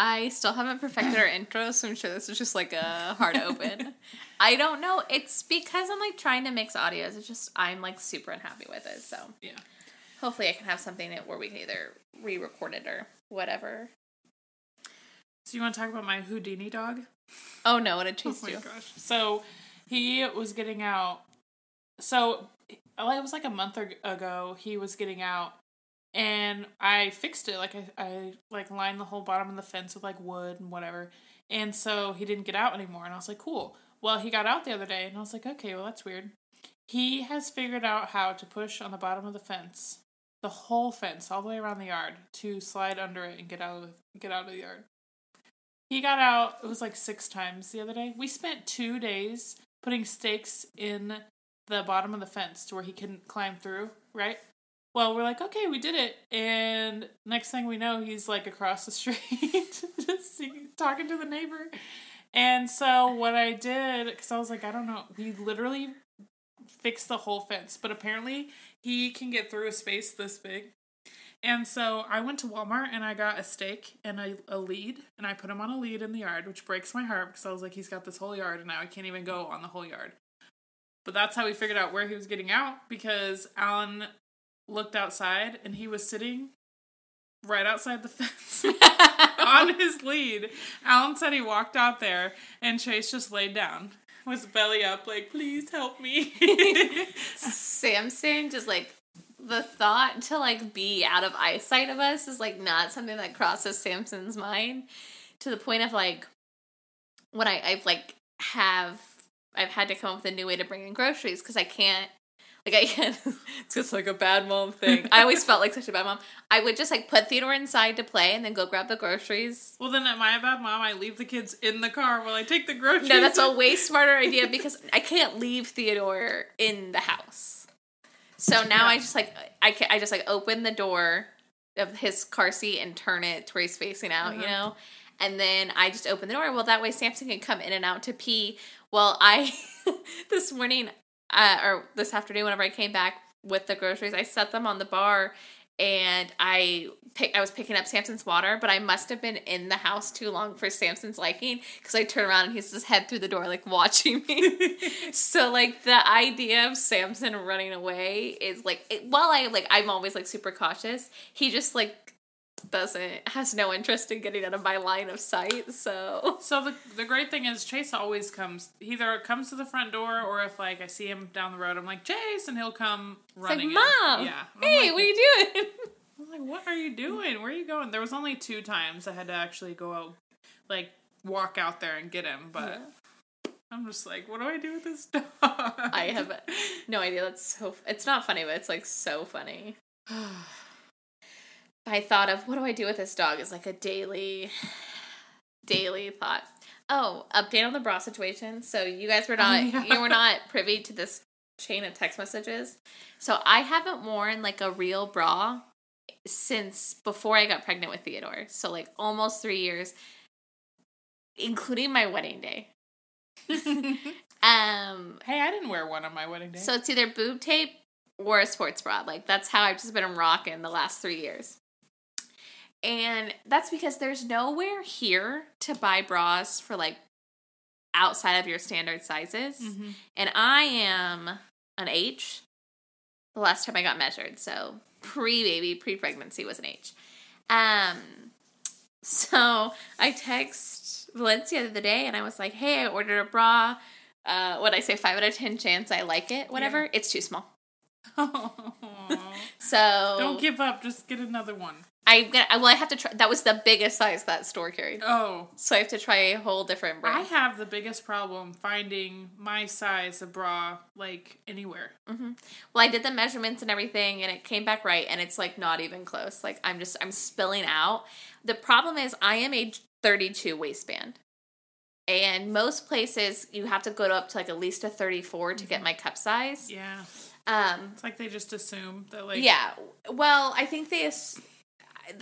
I still haven't perfected our intro, so I'm sure this is just like a hard open. I don't know. It's because I'm like trying to mix audios. It's just I'm like super unhappy with it. So yeah, hopefully I can have something where we can either re-record it or whatever. So you want to talk about my Houdini dog? Oh no! What a chase! Oh my gosh! So he was getting out. So it was like a month ago. He was getting out. And I fixed it, like, I like, lined the whole bottom of the fence with, like, wood and whatever, and so he didn't get out anymore, and I was like, cool. Well, he got out the other day, and I was like, okay, well, that's weird. He has figured out how to push on the bottom of the fence, the whole fence, all the way around the yard, to slide under it and get out of the yard. He got out, it was, like, 6 times the other day. We spent 2 days putting stakes in the bottom of the fence to where he couldn't climb through, right? Well, we're like, okay, we did it, and next thing we know, he's, like, across the street, just talking to the neighbor, and so what I did, because I was like, I don't know, we literally fixed the whole fence, but apparently he can get through a space this big, and so I went to Walmart, and I got a stake and a lead, and I put him on a lead in the yard, which breaks my heart, because I was like, he's got this whole yard, and now I can't even go on the whole yard, but that's how we figured out where he was getting out, because Alan looked outside, and he was sitting right outside the fence on his lead. Alan said he walked out there, and Chase just laid down with belly up, like, please help me. Samson just, like, the thought to, like, be out of eyesight of us is, like, not something that crosses Samson's mind, to the point of, like, when I've had to come up with a new way to bring in groceries, because I can't. Like, I can't. It's just like a bad mom thing. I always felt like such a bad mom. I would just, like, put Theodore inside to play and then go grab the groceries. Well, then at my bad mom, I leave the kids in the car while I take the groceries. No, that's a way smarter idea, because I can't leave Theodore in the house. So now I just, like, open the door of his car seat and turn it to where he's facing out, you know? And then I just open the door. Well, that way Samson can come in and out to pee. Well, this morning... or this afternoon, whenever I came back with the groceries, I set them on the bar, and I was picking up Samson's water, but I must have been in the house too long for Samson's liking, because I turn around and he's his head through the door, like, watching me. So, like, the idea of Samson running away is, like, I'm always, like, super cautious, he just, like, has no interest in getting out of my line of sight, so the great thing is Chase always comes, he either comes to the front door, or if, like, I see him down the road, I'm like, Chase, and he'll come running. It's like, Mom, yeah, hey, like, what are you doing? I'm like, what are you doing? Where are you going? There was only 2 times I had to actually go out, like, walk out there and get him, but yeah. I'm just like, what do I do with this dog? I have no idea. It's not funny, but it's, like, so funny. I thought of, what do I do with this dog? It's like a daily thought. Oh, update on the bra situation. So you guys were not, you were not privy to this chain of text messages. So I haven't worn, like, a real bra since before I got pregnant with Theodore. So, like, almost 3 years, including my wedding day. Hey, I didn't wear one on my wedding day. So it's either boob tape or a sports bra. Like, that's how I've just been rocking the last 3 years. And that's because there's nowhere here to buy bras for, like, outside of your standard sizes. Mm-hmm. And I am an H the last time I got measured. So pre-baby, pre-pregnancy was an H. So I text Valencia the other day, and I was like, hey, I ordered a bra. What'd I say? 5 out of 10 chance I like it. Whatever. Yeah. It's too small. So don't give up, just get another one. I have to try. That was the biggest size that store carried. Oh, so I have to try a whole different bra. I have the biggest problem finding my size of bra, like, anywhere. Mm-hmm. Well, I did the measurements and everything, and it came back right, and it's, like, not even close. Like, I'm spilling out. The problem is I am a 32 waistband, and most places you have to go up to, like, at least a 34 to get my cup size. Yeah. It's like they just assume that, like... Yeah. Well, I think the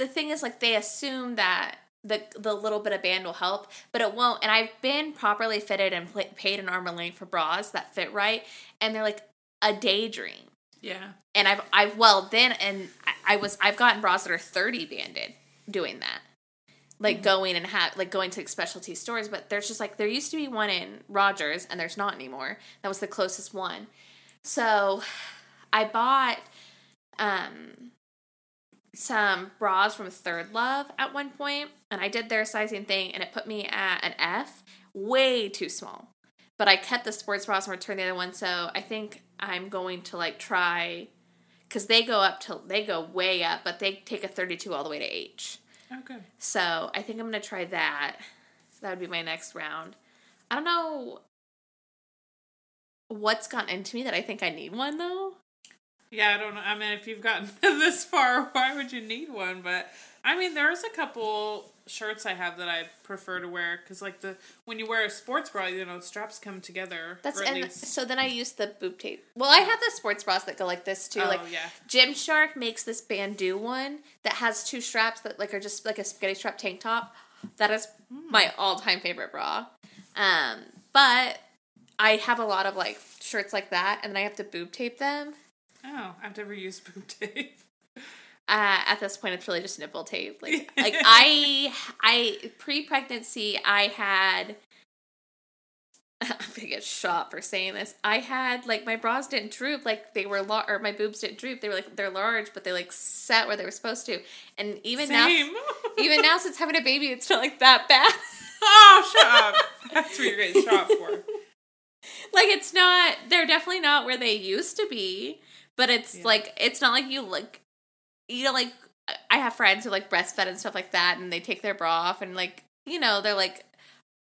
thing is, like, they assume that the little bit of band will help, but it won't. And I've been properly fitted and paid an arm and leg for bras that fit right, and they're, like, a daydream. Yeah. And I've gotten bras that are 30 banded doing that. like going and going to specialty stores, but there's just like, there used to be one in Rogers and there's not anymore. That was the closest one. So I bought some bras from Third Love at one point, and I did their sizing thing, and it put me at an F, way too small. But I kept the sports bras and returned the other one, so I think I'm going to like try, because they go way up, but they take a 32 all the way to H. Oh, good. So I think I'm going to try that. That would be my next round. I don't know what's gotten into me that I think I need one, though. Yeah, I don't know. I mean, if you've gotten this far, why would you need one? But, I mean, there's a couple shirts I have that I prefer to wear. Because, like, when you wear a sports bra, you know, straps come together. So then I use the boob tape. Well, I have the sports bras that go like this, too. Oh, like, yeah. Gymshark makes this bandeau one that has two straps that, like, are just, like, a spaghetti strap tank top. That is my all-time favorite bra. But I have a lot of, like, shirts like that. And then I have to boob tape them. Oh, I've never used boob tape. At this point, it's really just nipple tape. Like I pre-pregnancy, I had. I'm gonna get shot for saying this. I had like my bras didn't droop, like they were or my boobs didn't droop. They were like they're large, but they like sat where they were supposed to. And even now, even now since having a baby, it's not like that bad. Oh, shut up! That's what you're getting shot for. Like it's not. They're definitely not where they used to be. But it's, like, it's not like you, like, you know, like, I have friends who, like, breastfed and stuff like that, and they take their bra off, and, like, you know, they're, like,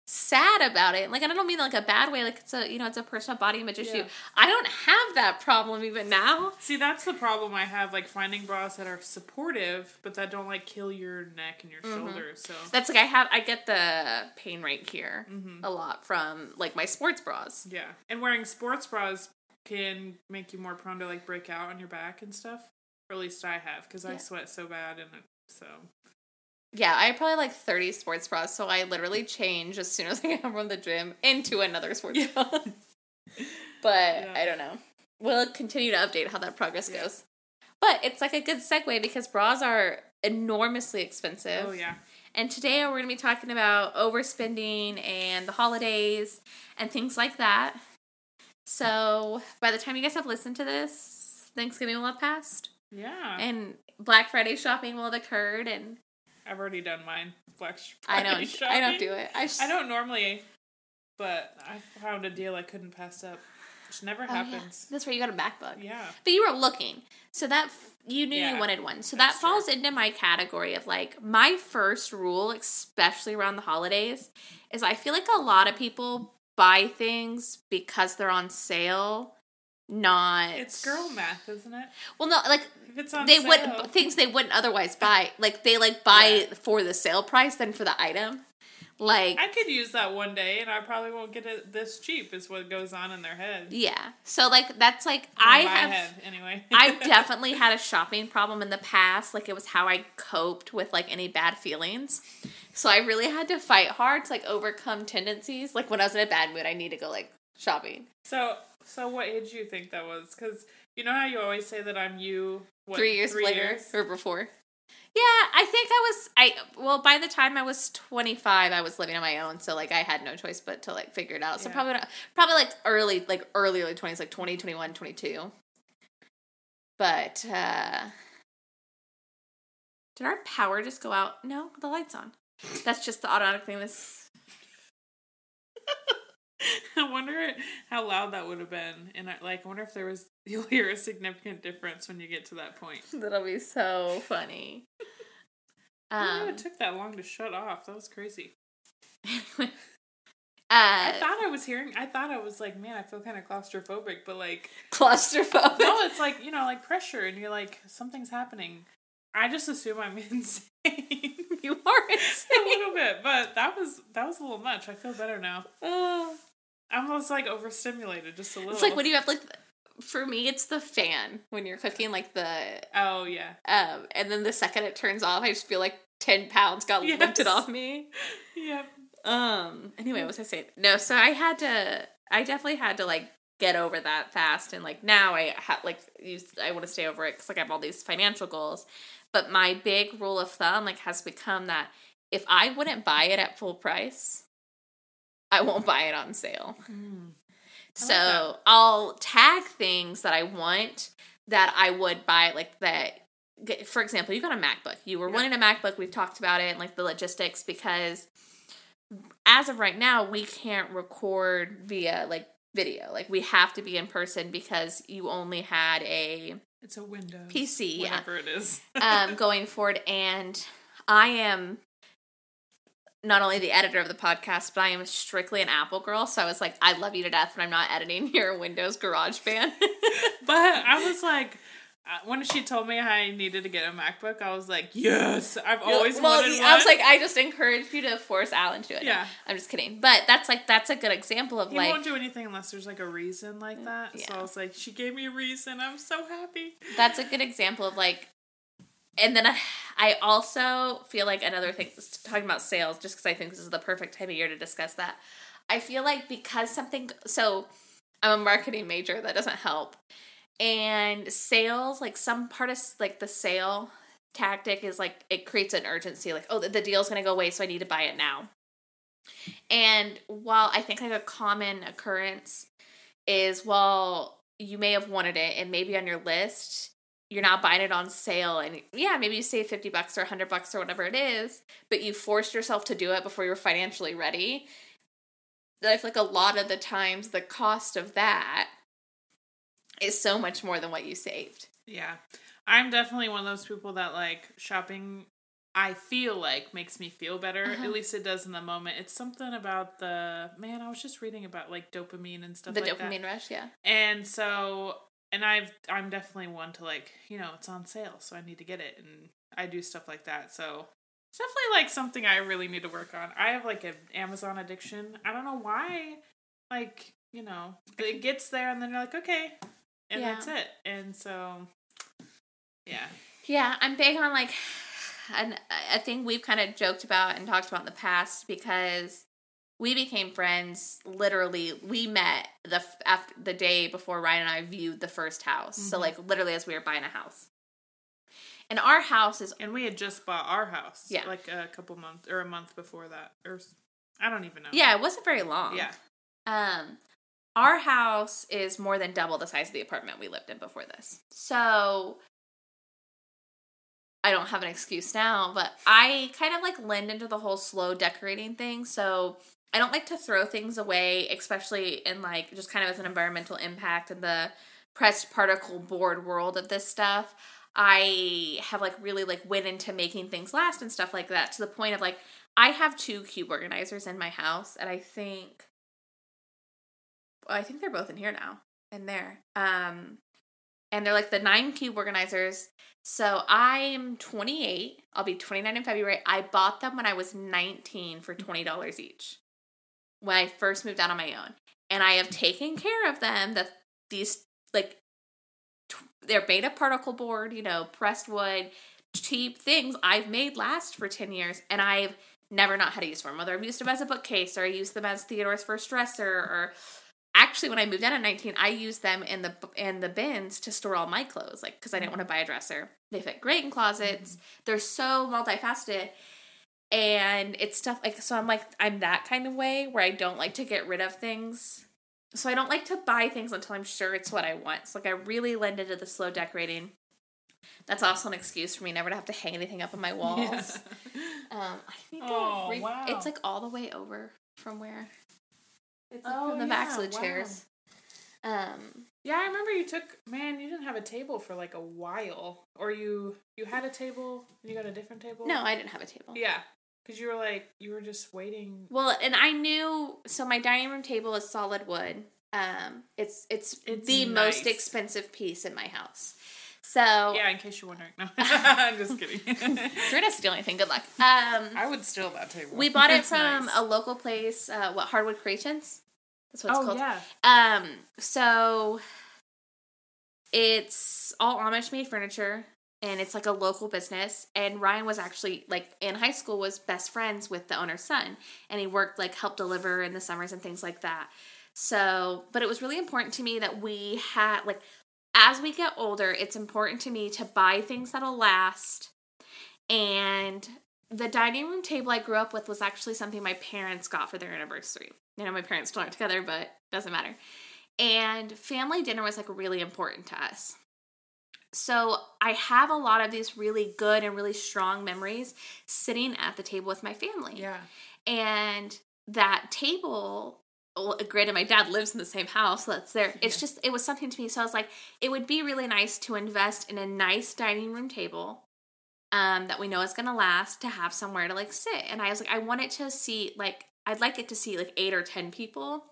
sad about it. Like, I don't mean, like, a bad way. Like, it's a, you know, it's a personal body image issue. Yeah. I don't have that problem even now. See, that's the problem I have, like, finding bras that are supportive, but that don't, like, kill your neck and your shoulders, so. That's, like, I get the pain right here a lot from, like, my sports bras. Yeah. And wearing sports bras can make you more prone to, like, break out on your back and stuff. Or at least I have, because I sweat so bad, and so... Yeah, I probably, like, 30 sports bras, so I literally change as soon as I get home from the gym into another sports bra. But, I don't know. We'll continue to update how that progress goes. But it's, like, a good segue, because bras are enormously expensive. Oh, yeah. And today we're going to be talking about overspending and the holidays and things like that. So, by the time you guys have listened to this, Thanksgiving will have passed. Yeah. And Black Friday shopping will have occurred, and... I've already done mine. Black Friday shopping. I don't do it. I don't normally, but I found a deal I couldn't pass up, which never happens. Yeah. That's right, you got a MacBook. Yeah. But you were looking, so that... You knew you wanted one. So that falls into my category of, like, my first rule, especially around the holidays, is I feel like a lot of people... buy things because they're on sale, not... It's girl math, isn't it? Well, no, like, if it's on sale. Wouldn't, things they wouldn't otherwise buy. Like, they, like, buy for the sale price than for the item. Like... I could use that one day, and I probably won't get it this cheap, is what goes on in their head. Yeah. So, like, that's, like, anyway. I've definitely had a shopping problem in the past. Like, it was how I coped with, like, any bad feelings. So I really had to fight hard to, like, overcome tendencies. Like, when I was in a bad mood, I need to go, like, shopping. So what age do you think that was? Because you know how you always say that I'm you, what, 3 years later years? Or before? Yeah, I think well, by the time I was 25, I was living on my own. So, like, I had no choice but to, like, figure it out. So probably like, early 20s, like, 20, 21, 22. But, did our power just go out? No, the light's on. That's just the automatic thing. I wonder how loud that would have been. And, I wonder if you'll hear a significant difference when you get to that point. That'll be so funny. I don't know it took that long to shut off. That was crazy. I thought I was like, man, I feel kind of claustrophobic, but like... Claustrophobic? No, it's like, you know, like pressure, and you're like, something's happening. I just assume I'm insane. You are insane. A little bit, but that was a little much. I feel better now. I'm almost like overstimulated just a little. It's like when you have like, for me, it's the fan when you're cooking, like the... Oh, yeah. And then the second it turns off, I just feel like 10 pounds got lifted off me. Yep. Anyway, what was I saying? No, so I definitely had to like get over that fast, and like now I want to stay over it because like I have all these financial goals. But my big rule of thumb, like, has become that if I wouldn't buy it at full price, I won't buy it on sale. Mm. So I'll tag things that I want that I would buy, like that. For example, you got a MacBook. You were wanting a MacBook. We've talked about it and like the logistics, because as of right now, we can't record via like video. Like we have to be in person because you only had a... It's a Windows. PC. Whatever it is. Going forward. And I am... not only the editor of the podcast, but I am strictly an Apple girl. So I was like, I love you to death, but I'm not editing your Windows GarageBand. But I was like, when she told me I needed to get a MacBook, I was like, yes, I've always wanted one. I was like, I just encourage you to force Alan to do it. Yeah. No, I'm just kidding. But that's like, that's a good example of like. He won't do anything unless there's like a reason like that. Yeah. So I was like, she gave me a reason. I'm so happy. That's a good example of like. And then I also feel like another thing, talking about sales, just because I think this is the perfect time of year to discuss that. I feel like because something, so I'm a marketing major, that doesn't help. And sales, like some part of like the sale tactic is like, it creates an urgency. Like, oh, the deal's going to go away, so I need to buy it now. And while I think like a common occurrence is, while you may have wanted it and maybe on your list, you're not buying it on sale, and yeah, maybe you save $50 or $100 or whatever it is, but you forced yourself to do it before you were financially ready. I feel like a lot of the times the cost of that is so much more than what you saved. Yeah. I'm definitely one of those people that like shopping, I feel like makes me feel better. At least it does in the moment. It's something about the, man, I was just reading about like dopamine and stuff like that. The dopamine rush, yeah. And so... And I'm definitely one to like, you know, it's on sale, so I need to get it. And I do stuff like that. So it's definitely like something I really need to work on. I have like an Amazon addiction. I don't know why, like, you know, it gets there and then you're like, okay, and that's it. And so, yeah. Yeah, I'm big on like a thing we've kind of joked about and talked about in the past, because we became friends, literally, we met after the day before Ryan and I viewed the first house. Mm-hmm. So, like, literally as we were buying a house. And our house is... And we had just bought our house. Yeah. Like, a couple months, or a month before that. Or, I don't even know. Yeah, it wasn't very long. Yeah. Our house is more than double the size of the apartment we lived in before this. So... I don't have an excuse now, but I kind of, like, lend into the whole slow decorating thing, so... I don't like to throw things away, especially in, like, just kind of as an environmental impact in the pressed particle board world of this stuff. I have, like, really, like, went into making things last and stuff like that, to the point of, like, I have 2 cube organizers in my house, and I think they're both in here now, in there. And they're, like, the 9 cube organizers. So I'm 28. I'll be 29 in February. I bought them when I was 19 for $20 each. When I first moved out on my own. And I have taken care of them, that these, like, they're made of particle board, you know, pressed wood, cheap things I've made last for 10 years. And I've never not had to use them. Whether I've used them as a bookcase, or I used them as Theodore's first dresser, or actually when I moved out at 19, I used them in the bins to store all my clothes, like, because I didn't want to buy a dresser. They fit great in closets. Mm-hmm. They're so multifaceted. And it's stuff like, so I'm like, I'm that kind of way where I don't like to get rid of things. So I don't like to buy things until I'm sure it's what I want. So like I really lend into the slow decorating. That's also an excuse for me never to have to hang anything up on my walls. Yeah. I think wow. It's like all the way over from where it's like, the backs of the chairs. Wow. Yeah, I remember you took, man, you didn't have a table for like a while, or you had a table and you got a different table. No, I didn't have a table. Yeah. Because you were like, you were just waiting. Well, and I knew, so my dining room table is solid wood. It's the nice. Most expensive piece in my house. So. Yeah, in case you're wondering. No, I'm just kidding. If you're going to steal anything, good luck. I would steal that table. We bought it from a local place, Hardwood Creations? That's what it's called. Oh, yeah. So it's all Amish made furniture. And it's like a local business. And Ryan was actually, like, in high school was best friends with the owner's son. And he worked, like, helped deliver in the summers and things like that. So, but it was really important to me that we had, like, as we get older, it's important to me to buy things that'll last. And The dining room table I grew up with was actually something my parents got for their anniversary. You know, my parents still aren't together, but it doesn't matter. And family dinner was, like, really important to us. So I have a lot of these really good and really strong memories sitting at the table with my family. Yeah. And that table, well, granted, my dad lives in the same house, so that's there. It's just, it was something to me. So I was like, it would be really nice to invest in a nice dining room table that we know is going to last, to have somewhere to, like, sit. And I was like, I want it to see, like, I'd like it to see, like, 8 or 10 people.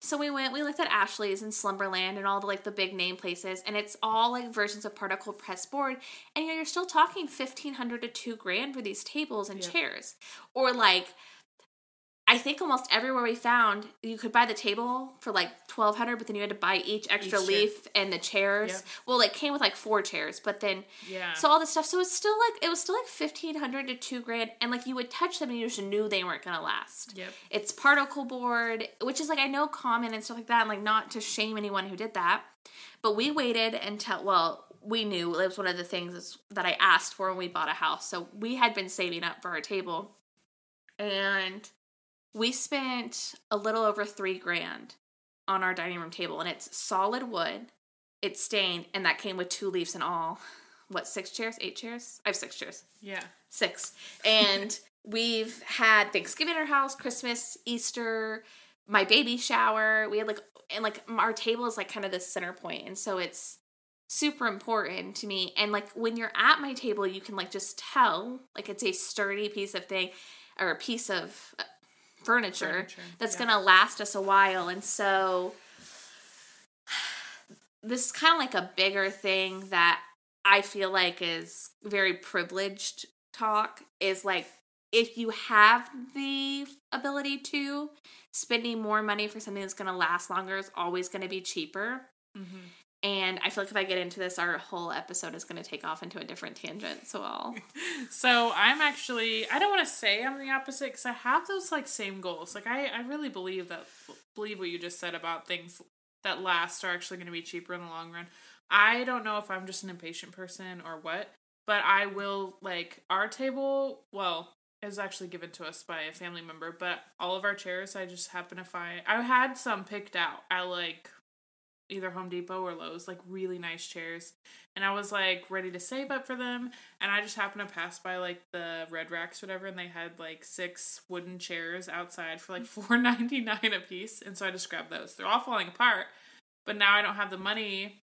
So we looked at Ashley's and Slumberland and all the, like, the big name places, and it's all, like, versions of particle press board, and, you know, you're still talking $1,500 to $2,000 for these tables and chairs. Or, like, I think almost everywhere we found, you could buy the table for, like, $1,200, but then you had to buy each extra leaf and the chairs. Well, it came with, like, 4 chairs, but then, so all this stuff, so it was still like $1,500 to $2,000, and, like, you would touch them and you just knew they weren't going to last. It's particle board, which is, like, I know common and stuff like that, and, like, not to shame anyone who did that, but we waited until, well, we knew it was one of the things that I asked for when we bought a house, so we had been saving up for our table, and we spent a little over $3,000 on our dining room table, and it's solid wood, it's stained, and that came with 2 leaves in all. What, 6 chairs, 8 chairs? I have 6 chairs. Yeah. 6. And we've had Thanksgiving at our house, Christmas, Easter, my baby shower. We had, like, and, like, our table is, like, kind of the center point, and so it's super important to me. And, like, when you're at my table, you can, like, just tell, like, it's a sturdy piece of thing, or a piece of furniture that's going to last us a while. And so this is kind of like a bigger thing that I feel like is very privileged talk, is like, if you have the ability to, spending more money for something that's going to last longer is always going to be cheaper. Mm-hmm. And I feel like if I get into this, our whole episode is going to take off into a different tangent, so I'll... So I'm actually... I don't want to say I'm the opposite, because I have those, like, same goals. Like, I really believe what you just said about things that last are actually going to be cheaper in the long run. I don't know if I'm just an impatient person or what, but I will, like, our table, well, it was actually given to us by a family member, but all of our chairs, I just happen to find... I had some picked out. I, like... either Home Depot or Lowe's, like, really nice chairs. And I was, like, ready to save up for them. And I just happened to pass by, like, the Red Racks or whatever, and they had, like, 6 wooden chairs outside for, like, $4.99 a piece. And so I just grabbed those. They're all falling apart. But now I don't have the money.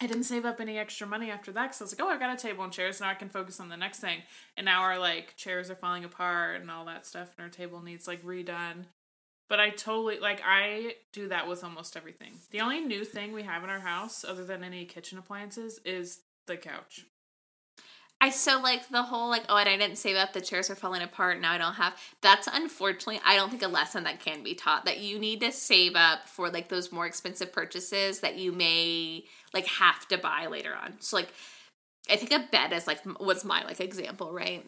I didn't save up any extra money after that, because I was like, oh, I got a table and chairs. Now I can focus on the next thing. And now our, like, chairs are falling apart and all that stuff. And our table needs, like, redone. But I totally, like, I do that with almost everything. The only new thing we have in our house, other than any kitchen appliances, is the couch. The whole, like, oh, and I didn't save up, the chairs are falling apart, now I don't have. That's, unfortunately, I don't think a lesson that can be taught, that you need to save up for, like, those more expensive purchases that you may, like, have to buy later on. So, like, I think a bed is, like, was my, like, example, right?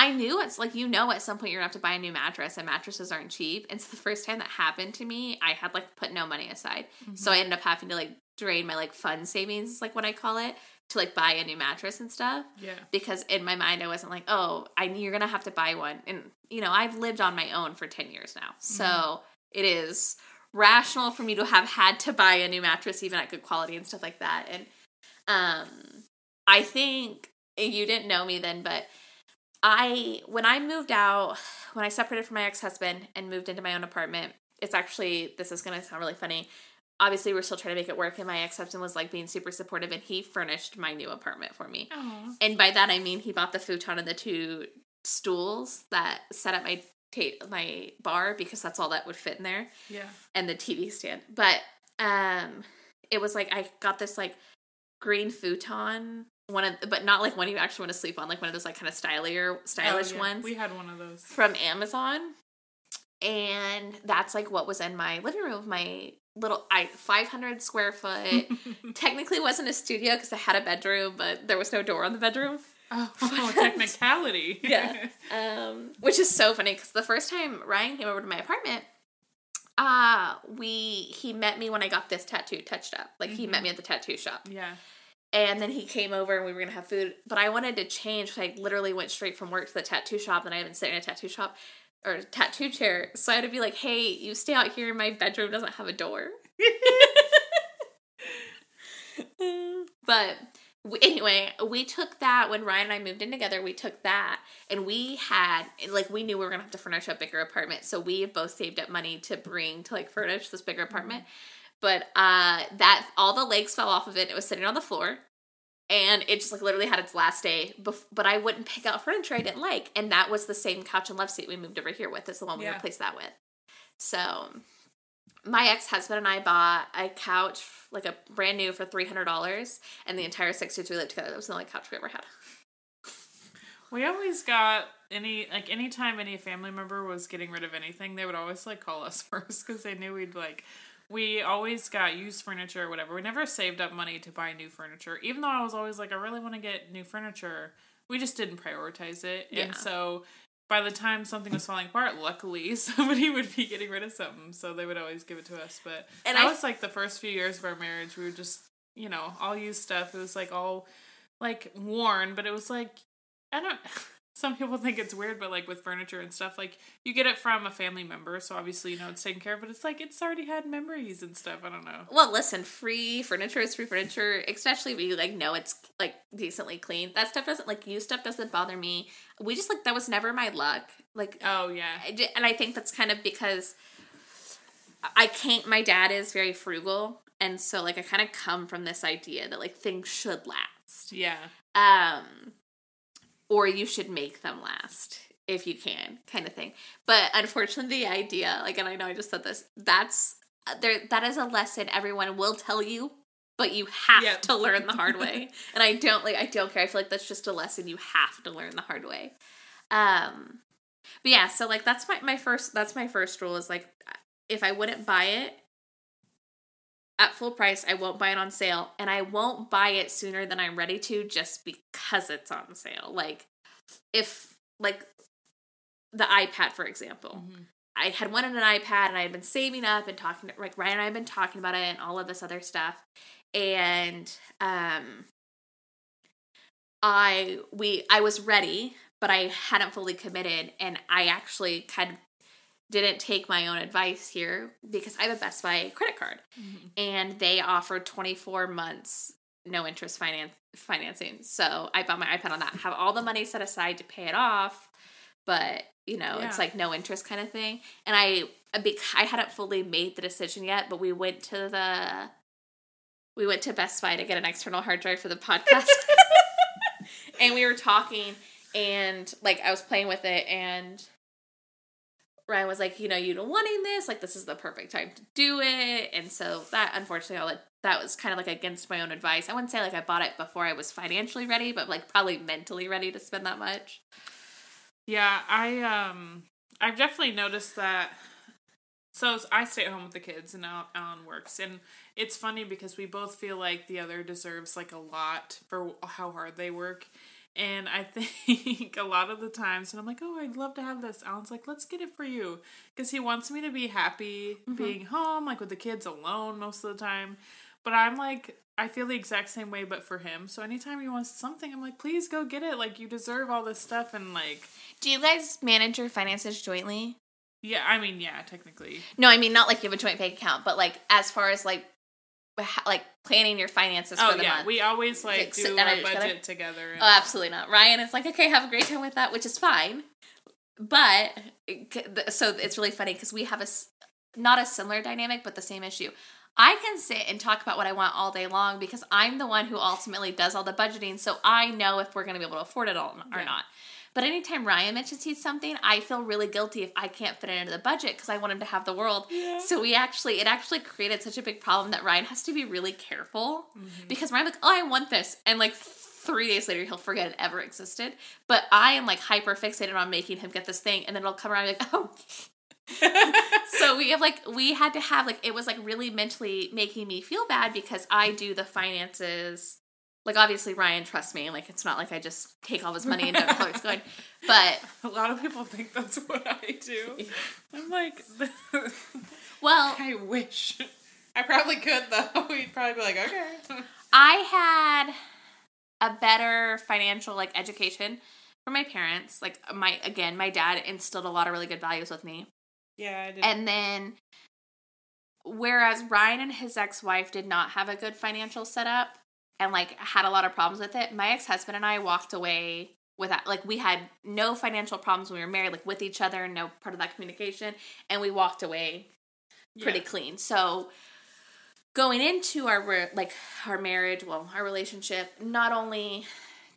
I knew it's like, you know, at some point you're going to have to buy a new mattress, and mattresses aren't cheap. And so the first time that happened to me, I had, like, put no money aside. Mm-hmm. So I ended up having to, like, drain my, like, fun savings, is, like, what I call it, to, like, buy a new mattress and stuff. Yeah. Because in my mind, I wasn't like, oh, you're going to have to buy one. And, you know, I've lived on my own for 10 years now. So it is rational for me to have had to buy a new mattress, even at good quality and stuff like that. And I think you didn't know me then, but... when I moved out, when I separated from my ex-husband and moved into my own apartment, it's actually, this is going to sound really funny. Obviously, we're still trying to make it work, and my ex-husband was, like, being super supportive, and he furnished my new apartment for me. Aww. And by that, I mean he bought the futon and the 2 stools that set up my my bar, because that's all that would fit in there. Yeah. And the TV stand. But it was, like, I got this, like, green futon. But not like one you actually want to sleep on, like one of those, like, kind of stylish ones. We had one of those from Amazon, and that's, like, what was in my living room, my little 500 square foot. Technically, wasn't a studio because I had a bedroom, but there was no door on the bedroom. Oh, technicality. Yeah, which is so funny, because the first time Ryan came over to my apartment, he met me when I got this tattoo touched up. Like, he met me at the tattoo shop. Yeah. And then he came over and we were going to have food. But I wanted to change because I literally went straight from work to the tattoo shop. And I had been sitting in a tattoo shop or tattoo chair. So I had to be like, hey, you stay out here. My bedroom doesn't have a door. But anyway, we took that when Ryan and I moved in together. We took that and we had, like, we knew we were going to have to furnish a bigger apartment. So we both saved up money to bring to, like, furnish this bigger apartment. But that all the legs fell off of it. It was sitting on the floor, and it just, like, literally had its last day. But I wouldn't pick out furniture I didn't like, and that was the same couch and love seat we moved over here with. It's the one we replaced that with. So my ex-husband and I bought a couch, like a brand new, for $300, and the entire 6 years we lived together, that was the only couch we ever had. We always got anytime any family member was getting rid of anything, they would always, like, call us first because they knew we'd, like. We always got used furniture or whatever. We never saved up money to buy new furniture. Even though I was always like, I really want to get new furniture. We just didn't prioritize it. Yeah. And so by the time something was falling apart, luckily somebody would be getting rid of something. So they would always give it to us. But and that was like the first few years of our marriage. We would just, you know, all use stuff. It was like all like worn, but it was like, I don't... Some people think it's weird, but, like, with furniture and stuff, like, you get it from a family member, so obviously, you know, it's taken care of, but it's, like, it's already had memories and stuff. I don't know. Well, listen, free furniture is free furniture, especially when you, like, know it's, like, decently clean. That stuff doesn't, like, used stuff doesn't bother me. We just, like, that was never my luck. Like, oh, yeah. And I think that's kind of because I can't, my dad is very frugal, and so, like, I kind of come from this idea that, like, things should last. Yeah. Or you should make them last, if you can, kind of thing. But unfortunately, the idea, like, and I know I just said this, that is a lesson everyone will tell you, but you have to learn the hard way. And I don't care. I feel like that's just a lesson you have to learn the hard way. But yeah, so, like, that's my first rule is, like, if I wouldn't buy it at full price, I won't buy it on sale, and I won't buy it sooner than I'm ready to just because it's on sale. Like, if, like, the iPad, for example. Mm-hmm. I had wanted an iPad, and I had been saving up and talking to, like, Ryan and I had been talking about it and all of this other stuff, and I was ready, but I hadn't fully committed, and I actually kind of didn't take my own advice here because I have a Best Buy credit card, and they offer 24 months no interest financing. So I bought my iPad on that. Have all the money set aside to pay it off, but you know it's like no interest kind of thing. And I hadn't fully made the decision yet, but we went to Best Buy to get an external hard drive for the podcast, and we were talking, and like I was playing with it and Ryan was like, you know, you've been wanting this. Like, this is the perfect time to do it. And so that, unfortunately, that was kind of, like, against my own advice. I wouldn't say, like, I bought it before I was financially ready, but, like, probably mentally ready to spend that much. Yeah, I've definitely noticed that. So I stay at home with the kids, and Alan works. And it's funny because we both feel like the other deserves, like, a lot for how hard they work. And I think a lot of the times, and I'm like, oh, I'd love to have this. Alan's like, let's get it for you. Because he wants me to be happy being home, like with the kids alone most of the time. But I'm like, I feel the exact same way, but for him. So anytime he wants something, I'm like, please go get it. Like, you deserve all this stuff. And like. Do you guys manage your finances jointly? Yeah, I mean, yeah, technically. No, I mean, not like you have a joint bank account, but like as far as like. Like, planning your finances for the month. We always, like do our budget together. And... Oh, absolutely not. Ryan is like, okay, have a great time with that, which is fine. But, so it's really funny because we have not a similar dynamic, but the same issue. I can sit and talk about what I want all day long because I'm the one who ultimately does all the budgeting, so I know if we're going to be able to afford it all or not. But anytime Ryan mentions he's something, I feel really guilty if I can't fit it into the budget because I want him to have the world. Yeah. So it actually created such a big problem that Ryan has to be really careful because Ryan's like, oh, I want this. And like 3 days later, he'll forget it ever existed. But I am like hyper fixated on making him get this thing and then it'll come around and be like, oh. So it was like really mentally making me feel bad because I do the finances. Like, obviously, Ryan trusts me. Like, it's not like I just take all his money and don't know how it's going. But... A lot of people think that's what I do. I'm like... Well... I wish. I probably could, though. He'd probably be like, okay. I had a better financial, like, education from my parents. Like, my dad instilled a lot of really good values with me. Yeah, I did. And then, whereas Ryan and his ex-wife did not have a good financial setup and, like, had a lot of problems with it, my ex-husband and I walked away without, like, we had no financial problems when we were married, like, with each other, no part of that communication, and we walked away pretty clean. So, going into our relationship, not only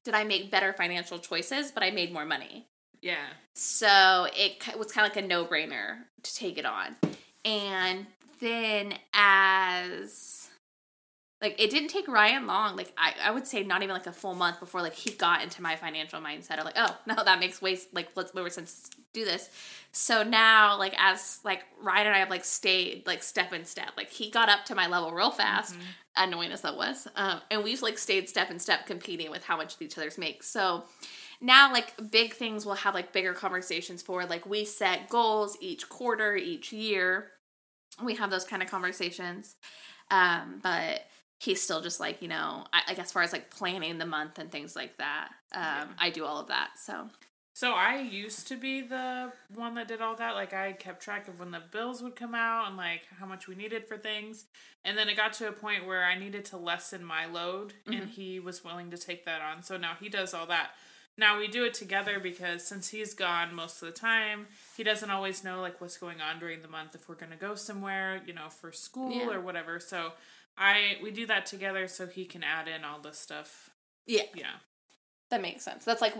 did I make better financial choices, but I made more money. Yeah. So, it was kind of like a no-brainer to take it on. And then as, like, it didn't take Ryan long. Like, I would say not even, like, a full month before, like, he got into my financial mindset of, like, oh, no, that makes waste, like, let's move since do this. So now, like, as, like, Ryan and I have, like, stayed, like, step in step. Like, he got up to my level real fast, annoying as that was. And we've, like, stayed step in step competing with how much each other's make. So now, like, big things we'll have, like, bigger conversations for. Like, we set goals each quarter, each year. We have those kind of conversations. But he's still just, like, you know, I guess as far as, like, planning the month and things like that, I do all of that, so. So I used to be the one that did all that. Like, I kept track of when the bills would come out and, like, how much we needed for things. And then it got to a point where I needed to lessen my load, and he was willing to take that on. So now he does all that. Now, we do it together because since he's gone most of the time, he doesn't always know, like, what's going on during the month, if we're going to go somewhere, you know, for school or whatever. So we do that together so he can add in all this stuff. Yeah. Yeah. That makes sense. That's, like,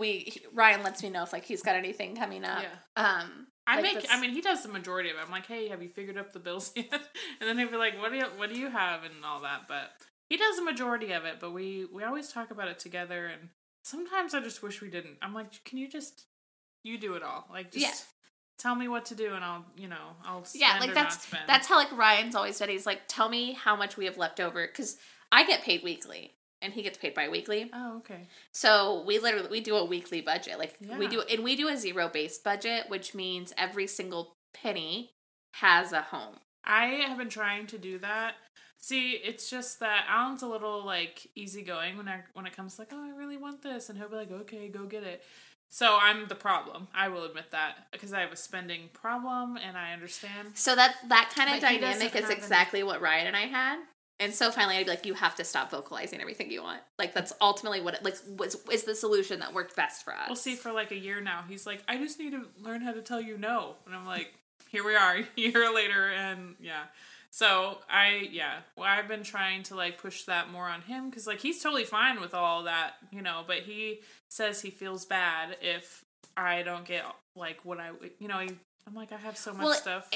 Ryan lets me know if, like, he's got anything coming up. Yeah. He does the majority of it. I'm like, hey, have you figured up the bills yet? And then he'd be like, what do you have and all that? But he does the majority of it, but we always talk about it together, and sometimes I just wish we didn't. I'm like, can you just, you do it all. Like, just tell me what to do and I'll, you know, I'll spend or not spend. That's how, like, Ryan's always said. He's like, tell me how much we have left over. Because I get paid weekly and he gets paid bi-weekly. Oh, okay. So we do a weekly budget. Like, we do a zero-based budget, which means every single penny has a home. I have been trying to do that. See, it's just that Alan's a little, like, easygoing when it comes to, like, oh, I really want this. And he'll be like, okay, go get it. So I'm the problem. I will admit that. Because I have a spending problem, and I understand. So that kind of dynamic is exactly what Ryan and I had. And so finally I'd be like, you have to stop vocalizing everything you want. Like, that's ultimately what it, like, is the solution that worked best for us. We'll see, for, like, a year now, he's like, I just need to learn how to tell you no. And I'm like, here we are, a year later, and yeah. So, I've been trying to, like, push that more on him, because, like, he's totally fine with all that, you know, but he says he feels bad if I don't get, like, what I, you know, I'm like, I have so much stuff.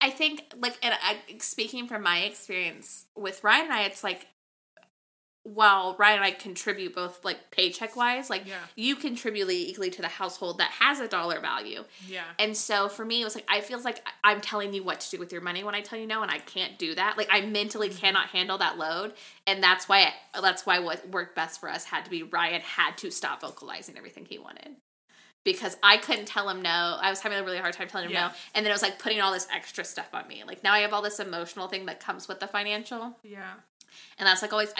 I think, like, and speaking from my experience with Ryan and I, it's like, while Ryan and I contribute both, like, paycheck-wise, like, you contribute equally to the household that has a dollar value. Yeah. And so, for me, it was like, I feel like I'm telling you what to do with your money when I tell you no, and I can't do that. Like, I mentally cannot handle that load, and that's why what worked best for us had to be Ryan had to stop vocalizing everything he wanted. Because I couldn't tell him no. I was having a really hard time telling him no. And then it was, like, putting all this extra stuff on me. Like, now I have all this emotional thing that comes with the financial. Yeah. And that's, like, always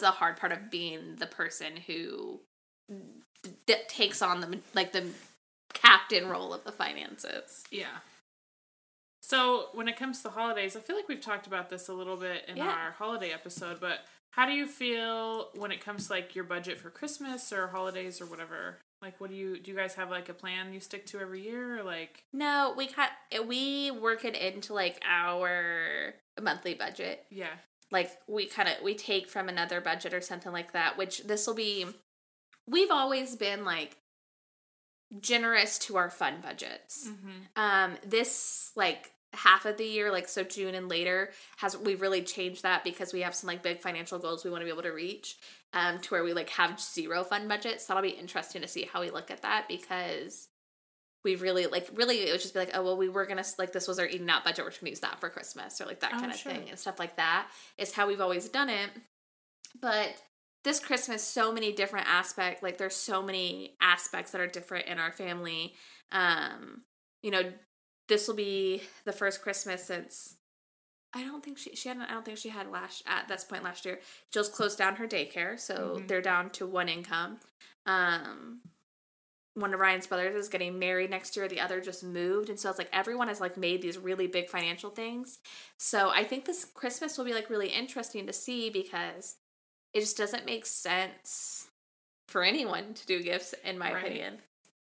the hard part of being the person who takes on the, like, the captain role of the finances. Yeah. So when it comes to the holidays, I feel like we've talked about this a little bit in our holiday episode, but how do you feel when it comes to, like, your budget for Christmas or holidays or whatever? Like, what do you guys have, like, a plan you stick to every year, or, like? No, we work it into, like, our monthly budget. Yeah. Like, we take from another budget or something like that, which this will be, we've always been, like, generous to our fun budgets. Mm-hmm. This, like, half of the year, like, so June and later, we've really changed that because we have some, like, big financial goals we want to be able to reach, to where we, like, have zero fun budgets. So that'll be interesting to see how we look at that, because we've really, it would just be like, oh, well, we were going to, like, this was our eating out budget. We're going to use that for Christmas, or, like, that kind of thing and stuff like that is how we've always done it. But this Christmas, so many different aspects, like, there's so many aspects that are different in our family. You know, this will be the first Christmas since I don't think she had. I don't think she had at this point last year. Jill's closed down her daycare, so they're down to one income. One of Ryan's brothers is getting married next year. The other just moved, and so it's like everyone has like made these really big financial things. So I think this Christmas will be like really interesting to see because it just doesn't make sense for anyone to do gifts, in my opinion.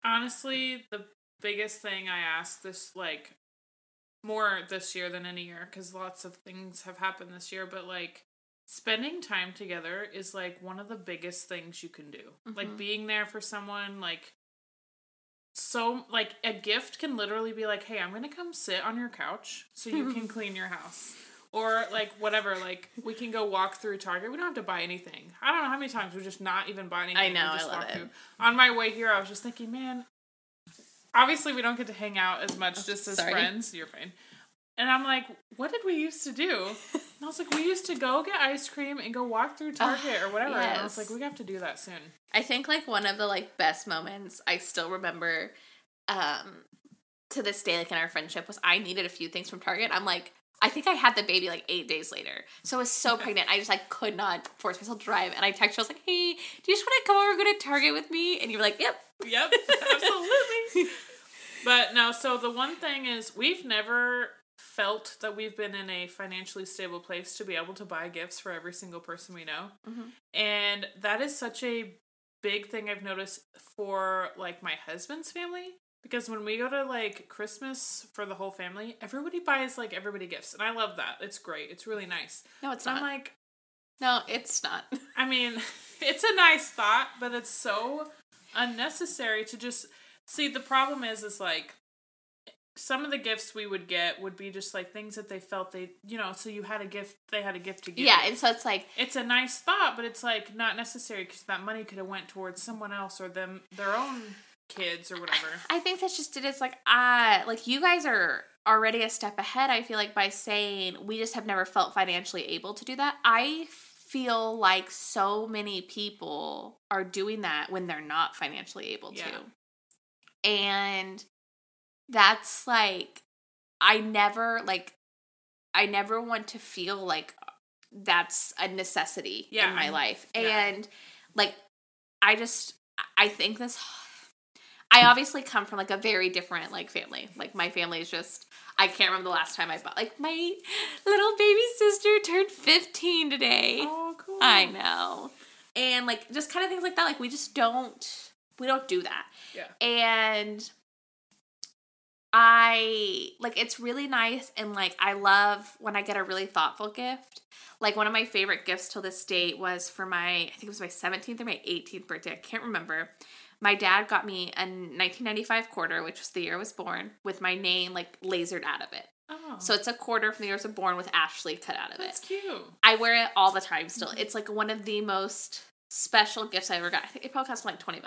Honestly, the biggest thing I asked this like. More this year than any year because lots of things have happened this year, but like spending time together is like one of the biggest things you can do. Mm-hmm. Like being there for someone, like so like a gift can literally be like, hey, I'm gonna come sit on your couch so you can clean your house or like whatever, like we can go walk through Target. We don't have to buy anything. I don't know how many times we just not even buy anything. I know, I love it. On my way here, I was just thinking, man, obviously, we don't get to hang out as much just as friends. You're fine. And I'm like, what did we used to do? And I was like, we used to go get ice cream and go walk through Target or whatever. Yes. And I was like, we have to do that soon. I think, like, one of the, like, best moments I still remember to this day, like, in our friendship was I needed a few things from Target. I'm like, I think I had the baby, like, 8 days later. So I was so pregnant. I just, like, could not force myself to drive. And I texted you. I was like, hey, do you just want to come over and go to Target with me? And you were like, yep. Yep, absolutely. But no, so the one thing is we've never felt that we've been in a financially stable place to be able to buy gifts for every single person we know. Mm-hmm. And that is such a big thing I've noticed for like my husband's family. Because when we go to like Christmas for the whole family, everybody buys like everybody gifts. And I love that. It's great. It's really nice. No, it's not. I'm like, no, it's not. I mean, it's a nice thought, but it's so unnecessary to just... See, the problem is like, some of the gifts we would get would be just, like, things that they felt they, you know, so you had a gift, they had a gift to give. Yeah, and so it's, like... It's a nice thought, but it's, like, not necessary because that money could have went towards someone else or them, their own kids or whatever. I think that's just it. It's, like, you guys are already a step ahead, I feel like, by saying we just have never felt financially able to do that. I feel like so many people are doing that when they're not financially able to. And that's, like, I never want to feel like that's a necessity in my life. And, like, I obviously come from, like, a very different, like, family. Like, my family is just, I can't remember the last time I bought, like, my little baby sister turned 15 today. Oh, cool. I know. And, like, just kind of things like that. Like, we don't do that. Yeah. And I, like, it's really nice and, like, I love when I get a really thoughtful gift. Like, one of my favorite gifts till this date was for I think it was my 17th or my 18th birthday. I can't remember. My dad got me a 1995 quarter, which was the year I was born, with my name, like, lasered out of it. Oh. So it's a quarter from the year I was born with Ashley cut out of it. That's cute. I wear it all the time still. Mm-hmm. It's, like, one of the most... special gifts I ever got. I think it probably cost like $20.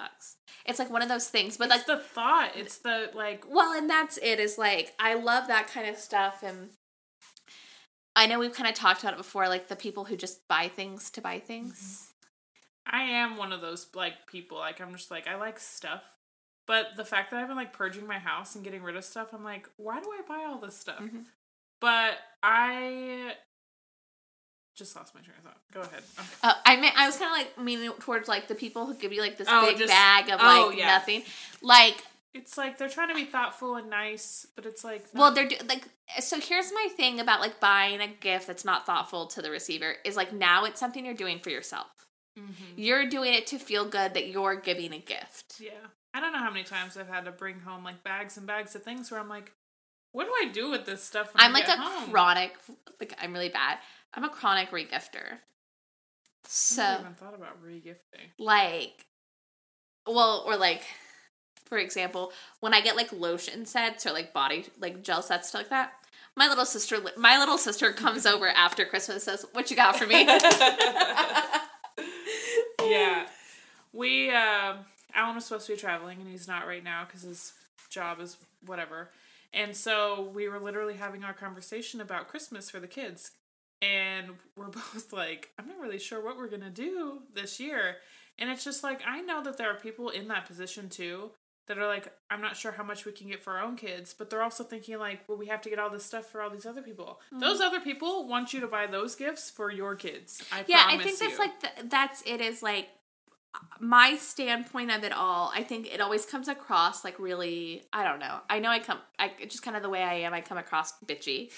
It's like one of those things, but it's like the thought. It's the like. Well, and that's it. Is like I love that kind of stuff, and I know we've kind of talked about it before, like the people who just buy things to buy things. Mm-hmm. I am one of those like people. Like I'm just like I like stuff, but the fact that I've been like purging my house and getting rid of stuff, I'm like, why do I buy all this stuff? Mm-hmm. But I. Just lost my train of thought. Go ahead. Okay. I was kind of like meaning towards like the people who give you like this bag of like nothing. Like it's like they're trying to be thoughtful and nice, but it's like no. Well, they're like so. Here's my thing about like buying a gift that's not thoughtful to the receiver is like now it's something you're doing for yourself. Mm-hmm. You're doing it to feel good that you're giving a gift. Yeah, I don't know how many times I've had to bring home like bags and bags of things where I'm like, what do I do with this stuff? When I'm like chronic. Like I'm really bad. I'm a chronic regifter. So I never even thought about regifting. Like, well, or like, for example, when I get like lotion sets or like body like gel sets stuff like that, my little sister comes over after Christmas and says, "What you got for me?" Yeah, Alan was supposed to be traveling and he's not right now because his job is whatever, and so we were literally having our conversation about Christmas for the kids. And we're both like, I'm not really sure what we're going to do this year. And it's just like, I know that there are people in that position too that are like, I'm not sure how much we can get for our own kids, but they're also thinking like, well, we have to get all this stuff for all these other people. Mm-hmm. Those other people want you to buy those gifts for your kids. I think that's like, that's my standpoint of it all. I think it always comes across like really, I don't know. Just kind of the way I am, I come across bitchy.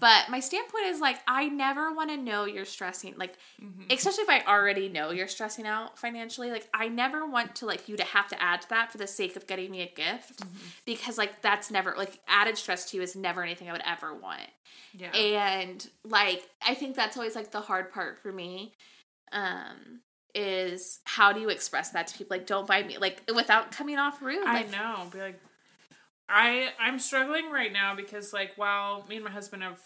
But my standpoint is, like, I never want to know you're stressing, like, mm-hmm. especially if I already know you're stressing out financially, like, I never want to, like, you to have to add to that for the sake of getting me a gift, mm-hmm. because, like, that's never, like, added stress to you is never anything I would ever want. Yeah. And, like, I think that's always, like, the hard part for me, is how do you express that to people? Like, don't buy me, like, without coming off rude. Like, I know, be like. I'm struggling right now because, like, while me and my husband have,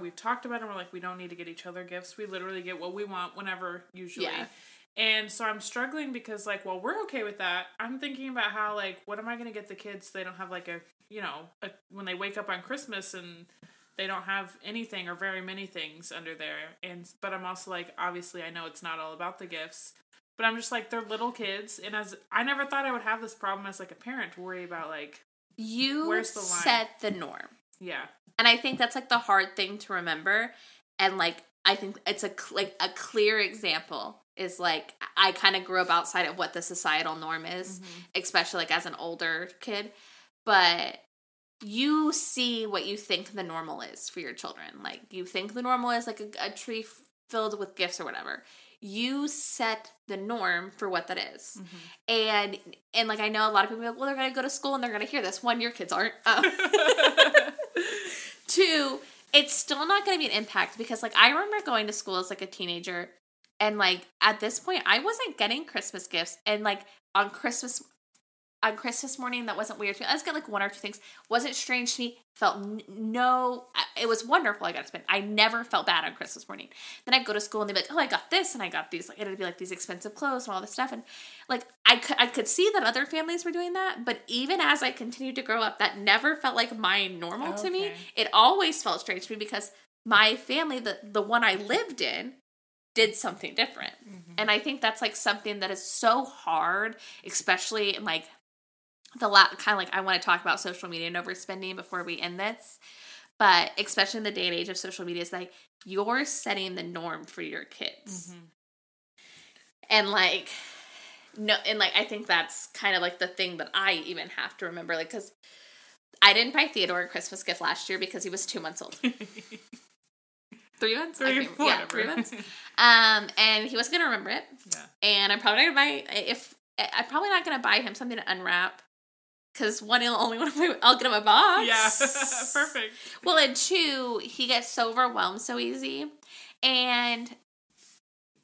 we've talked about it, and we're like, we don't need to get each other gifts. We literally get what we want whenever, usually. Yeah. And so I'm struggling because, like, while we're okay with that, I'm thinking about how, like, what am I going to get the kids so they don't have, like, a when they wake up on Christmas and they don't have anything or very many things under there. But I'm also like, obviously, I know it's not all about the gifts. But I'm just like, they're little kids. And I never thought I would have this problem as, like, a parent to worry about, like, you set the norm. Yeah. And I think that's, like, the hard thing to remember. And, like, I think it's, a clear example is, like, I kind of grew up outside of what the societal norm is, mm-hmm. especially, like, as an older kid. But you see what you think the normal is for your children. Like, you think the normal is, like, a tree filled with gifts or whatever. You set the norm for what that is. Mm-hmm. And like, I know a lot of people are like, well, they're going to go to school and they're going to hear this. One, your kids aren't. Two, it's still not going to be an impact because, like, I remember going to school as, like, a teenager and, like, at this point I wasn't getting Christmas gifts. And, like, on Christmas morning, that wasn't weird to me. I just got, like, one or two things. Wasn't strange to me. It was wonderful. I never felt bad on Christmas morning. Then I'd go to school and they'd be like, oh, I got this and I got these. Like, it'd be, like, these expensive clothes and all this stuff. And, like, I could see that other families were doing that. But even as I continued to grow up, that never felt like my normal to me. It always felt strange to me because my family, the one I lived in, did something different. Mm-hmm. And I think that's, like, something that is so hard, especially in, like, I want to talk about social media and overspending before we end this, but especially in the day and age of social media, it's like, you're setting the norm for your kids. Mm-hmm. And, like, no, and, like, I think that's kind of, like, the thing that I even have to remember, like, because I didn't buy Theodore a Christmas gift last year because he was 2 months old. 3 months? 3 months. And he wasn't going to remember it. Yeah. And I'm probably going to buy, I'm probably not going to buy him something to unwrap. Because one, I'll get him a box. Yeah, perfect. Well, and two, he gets so overwhelmed so easy. And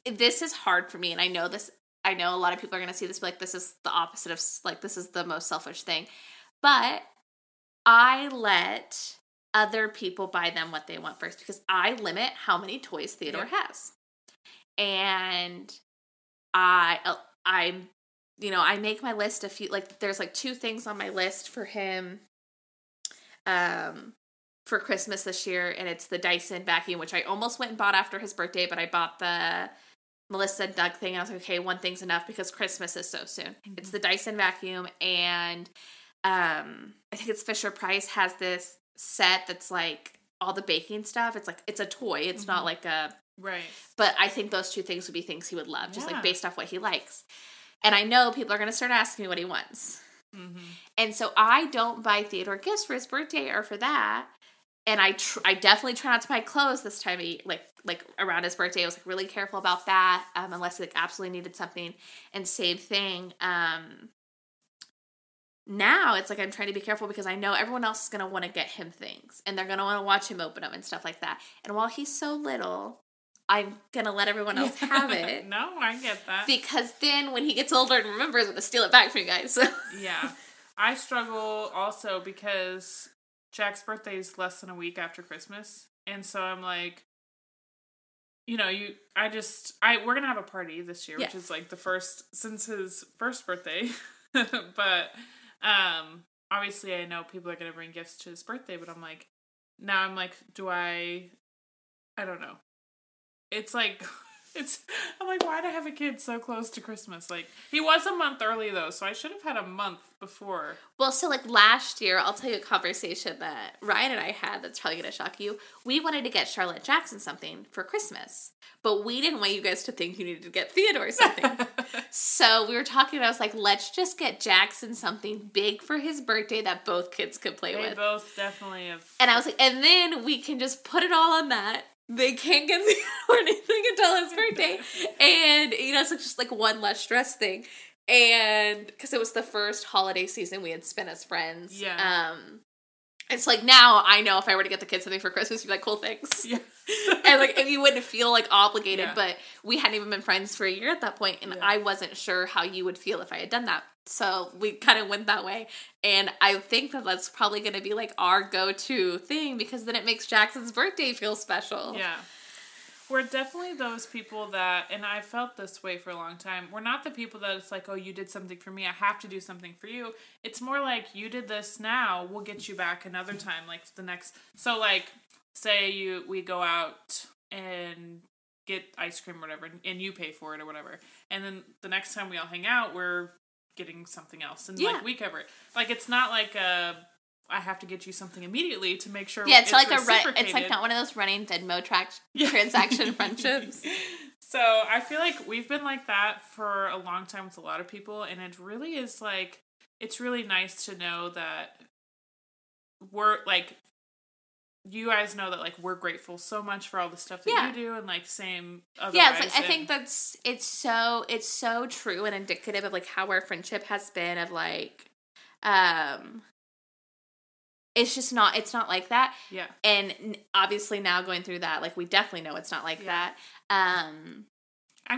this is hard for me. And I know a lot of people are going to see this, but, like, this is the opposite of, like, this is the most selfish thing. But I let other people buy them what they want first because I limit how many toys Theodore has. And I'm you know, I make my list a few, like, there's, like, 2 things on my list for him for Christmas this year, and it's the Dyson vacuum, which I almost went and bought after his birthday, but I bought the Melissa and Doug thing, and I was like, okay, one thing's enough because Christmas is so soon. Mm-hmm. It's the Dyson vacuum, and I think it's Fisher-Price has this set that's, like, all the baking stuff. It's, like, it's a toy. It's mm-hmm. not, like, a... Right. But I think those 2 things would be things he would love, just, like, based off what he likes. And I know people are going to start asking me what he wants. Mm-hmm. And so I don't buy Theodore gifts for his birthday or for that. And I definitely try not to buy clothes this time. Like around his birthday, I was, like, really careful about that. Unless he, like, absolutely needed something. And same thing. Now it's like I'm trying to be careful because I know everyone else is going to want to get him things. And they're going to want to watch him open them and stuff like that. And while he's so little... I'm going to let everyone else have it. No, I get that. Because then when he gets older and remembers, I'm going to steal it back from you guys. Yeah. I struggle also because Jack's birthday is less than a week after Christmas. And so I'm like, you know, we're going to have a party this year, which is, like, the first since his first birthday. But obviously I know people are going to bring gifts to his birthday, but now I'm like, I don't know. It's like I'm like, why'd I have a kid so close to Christmas? Like, he was a month early, though, so I should have had a month before. Well, so, like, last year, I'll tell you a conversation that Ryan and I had that's probably going to shock you. We wanted to get Charlotte Jackson something for Christmas, but we didn't want you guys to think you needed to get Theodore something. So we were talking about, I was like, let's just get Jackson something big for his birthday that both kids could play with. They both definitely have. And I was like, and then we can just put it all on that. They can't get or anything until his birthday. And, you know, it's like just like one less stress thing. And because it was the first holiday season we had spent as friends. Yeah. It's like now I know if I were to get the kids something for Christmas, you'd be like, cool, thanks. Yeah. And like, and you wouldn't feel like obligated, yeah. But we hadn't even been friends for a year at that point, and yeah. I wasn't sure how you would feel if I had done that. So we kind of went that way, and I think that that's probably going to be like our go-to thing, because then it makes Jackson's birthday feel special. Yeah. We're definitely those people that, and I felt this way for a long time, we're not the people that it's like, oh, you did something for me, I have to do something for you. It's more like, you did this now, we'll get you back another time, like the next. So like, say we go out and get ice cream or whatever, and you pay for it or whatever. And then the next time we all hang out, we're getting something else. And yeah. Like, we cover it. Like, it's not like I have to get you something immediately to make sure. Yeah, it's like not one of those running Venmo transaction friendships. So I feel like we've been like that for a long time with a lot of people, and it really is like, it's really nice to know that we're like, you guys know that like we're grateful so much for all the stuff that you do, and like same. Otherwise. Yeah, it's like, I think that's it's so true and indicative of like how our friendship has been of like. It's just not, it's not like that. Yeah. And obviously now going through that, like we definitely know it's not like that. I'm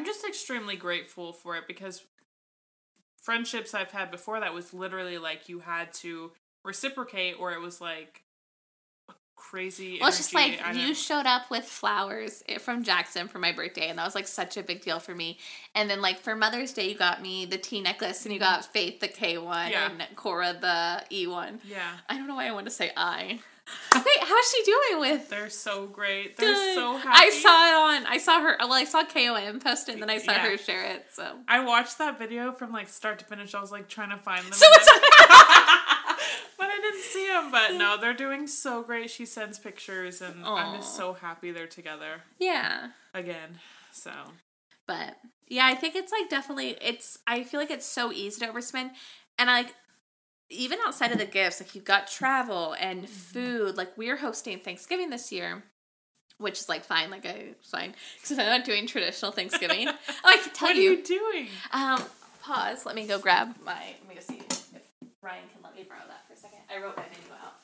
just extremely grateful for it, because friendships I've had before that was literally like you had to reciprocate, or it was like crazy. Well, it's just like you showed up with flowers from Jackson for my birthday, and that was like such a big deal for me. And then like for Mother's Day, you got me the T necklace, and you got Faith the K one, and Cora the E one. Yeah, I don't know why I want to say I. Wait, how's she doing with? They're so great. They're good. So happy. I saw her. Well, I saw KOM post it, and then I saw her share it. So I watched that video from like start to finish. I was like trying to find them. So but I didn't see them. But no, they're doing so great. She sends pictures, and aww. I'm just so happy they're together. Yeah. Again, so. But yeah, I think it's like definitely. It's. I feel like it's so easy to overspend, and I like. Even outside of the gifts, like you've got travel and food. Like we're hosting Thanksgiving this year, which is like fine. Like it's fine because I'm not doing traditional Thanksgiving. Oh, I can tell you. What are you doing? Pause. Let me go grab my. Let me go see if Ryan can let me borrow that for a second. I wrote my menu out.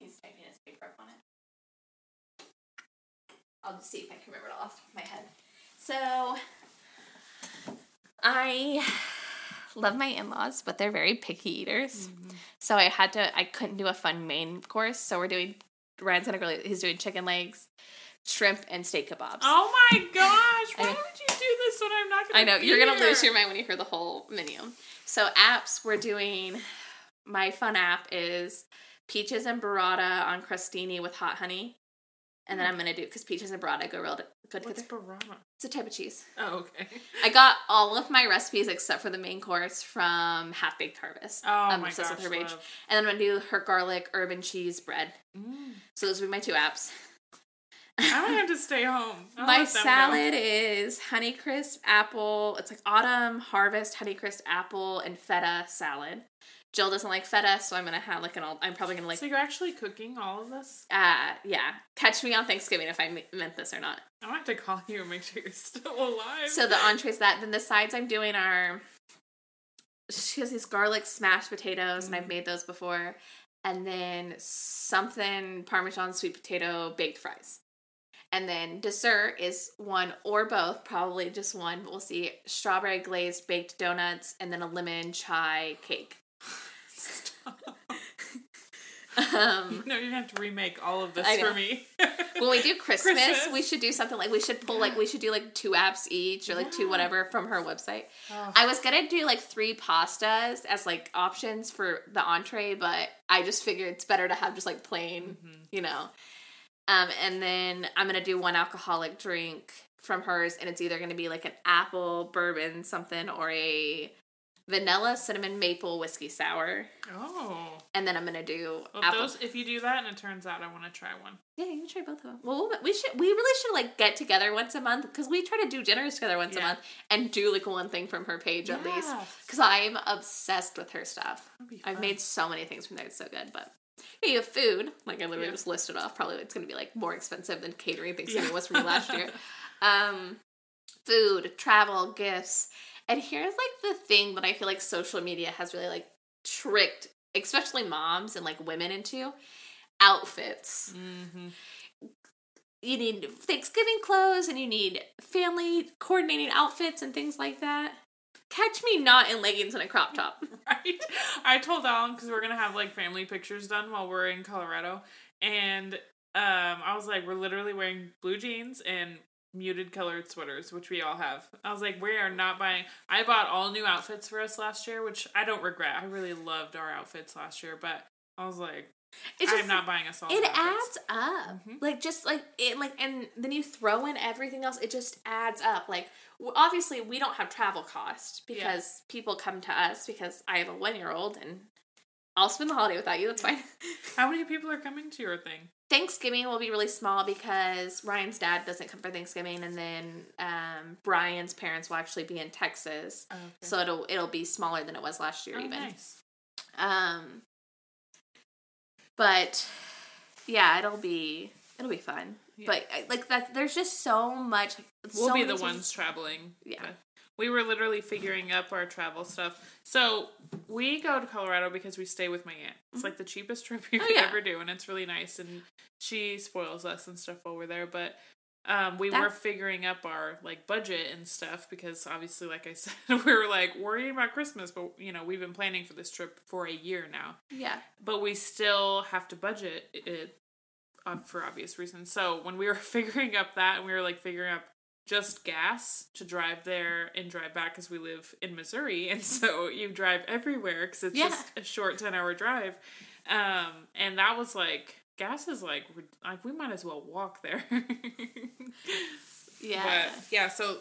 He's typing his paper up on it. I'll just see if I can remember it all off the top of my head. So, I love my in-laws, but they're very picky eaters. Mm-hmm. So I couldn't do a fun main course. So Ryan's gonna grill, he's doing chicken legs, shrimp, and steak kebabs. Oh my gosh, why would you do this when I'm not gonna be I know, you're gonna lose your mind when you hear the whole menu. So apps, we're doing, my fun app is peaches and burrata on crostini with hot honey. And then I'm going to do, because peaches and burrata go real good together. What's burrata? It's a type of cheese. Oh, okay. I got all of my recipes except for the main course from Half Baked Harvest. Oh, my gosh, with her page. And then I'm going to do her garlic, herb, and cheese bread. Mm. So those would be my two apps. I don't have to stay home. My salad is Honeycrisp, apple. It's like autumn, harvest, Honeycrisp, apple, and feta salad. Jill doesn't like feta, so I'm going to have like I'm probably going to like. So you're actually cooking all of this? Yeah. Catch me on Thanksgiving if I meant this or not. I want to call you and make sure you're still alive. So the entrees that. Then the sides I'm doing are, she has these garlic smashed potatoes, and I've made those before. And then something Parmesan sweet potato baked fries. And then dessert is one or both, probably just one, but we'll see. Strawberry glazed baked donuts, and then a lemon chai cake. Stop. No, you're going to have to remake all of this for me. When we do Christmas, we should do something like, we should pull, like, we should do, like, 2 apps each or, like, 2 whatever from her website. Oh. I was going to do, like, 3 pastas as, like, options for the entree, but I just figured it's better to have just, like, plain, you know. And then I'm going to do 1 alcoholic drink from hers, and it's either going to be, like, an apple bourbon something or a... vanilla, cinnamon, maple, whiskey sour. Oh. And then I'm going to do apple. Those, if you do that and it turns out, I want to try one. Yeah, you can try both of them. Well, we really should, like, get together once a month, because we try to do dinners together once a month and do, like, 1 thing from her page at least, because I'm obsessed with her stuff. I've made so many things from there. It's so good, but you have food. Like, I literally just listed off. Probably it's going to be, like, more expensive than catering Thanksgiving was for me last year. Food, travel, gifts. And here's, like, the thing that I feel like social media has really, like, tricked, especially moms and, like, women into, outfits. Mm-hmm. You need Thanksgiving clothes, and you need family coordinating outfits and things like that. Catch me not in leggings and a crop top. Right? I told Alan, because we're going to have, like, family pictures done while we're in Colorado, and I was like, we're literally wearing blue jeans and... muted colored sweaters, which we all have. I was like, we are not buying. I bought all new outfits for us last year, which I don't regret. I really loved our outfits last year, but I was like, I'm not buying us all. It adds up. Mm-hmm. Like, just like it, like, and then you throw in everything else. It just adds up. Like, obviously we don't have travel cost because people come to us, because I have a 1-year-old and I'll spend the holiday without you. That's fine. How many people are coming to your thing? Thanksgiving will be really small because Ryan's dad doesn't come for Thanksgiving, and then Brian's parents will actually be in Texas, so it'll be smaller than it was last year. Nice. But yeah, it'll be fun. Yeah. But like that, there's just so much. We'll be the ones traveling. Yeah. But we were literally figuring up our travel stuff. So we go to Colorado because we stay with my aunt. It's like the cheapest trip you could ever do, and it's really nice. And she spoils us and stuff while we're there. But were figuring up our, like, budget and stuff because obviously, like I said, we were like worrying about Christmas. But, you know, we've been planning for this trip for a year now. Yeah. But we still have to budget it for obvious reasons. So when we were figuring up that, and we were like figuring up just gas to drive there and drive back, because we live in Missouri, and so you drive everywhere because it's just a short 10-hour drive. And that was like, gas is like we might as well walk there. So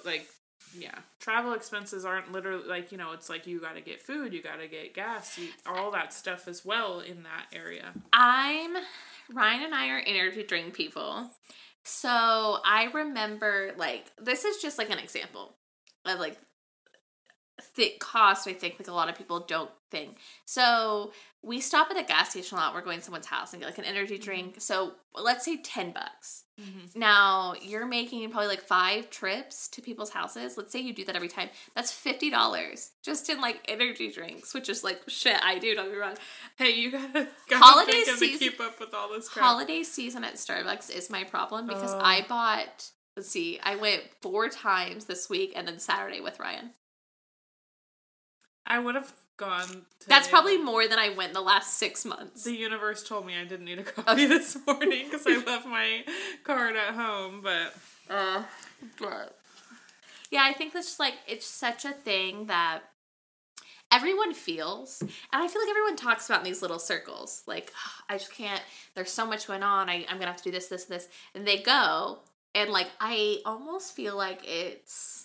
travel expenses aren't literally, like, you know, it's like you gotta get food, you gotta get gas, all that stuff as well in that area. Ryan and I are energy drink people. So I remember, like, this is just, like, an example of, like, thick cost, I think, like, a lot of people don't think. So we stop at a gas station a lot. We're going to someone's house and get, like, an energy drink. So let's say $10. Mm-hmm. Now, you're making probably, like, 5 trips to people's houses. Let's say you do that every time. That's $50 just in, like, energy drinks, which is, like, shit I do. Don't be wrong. Hey, you gotta think of to keep up with all this crap. Holiday season at Starbucks is my problem because I bought, I went 4 times this week and then Saturday with Ryan. I would have gone today. That's probably more than I went in the last 6 months. The universe told me I didn't need a coffee this morning because I left my card at home, but. Yeah, I think that's just, like, it's such a thing that everyone feels, and I feel like everyone talks about in these little circles. Like, oh, I just can't, there's so much going on, I'm going to have to do this, this, this, and they go, and, like, I almost feel like it's...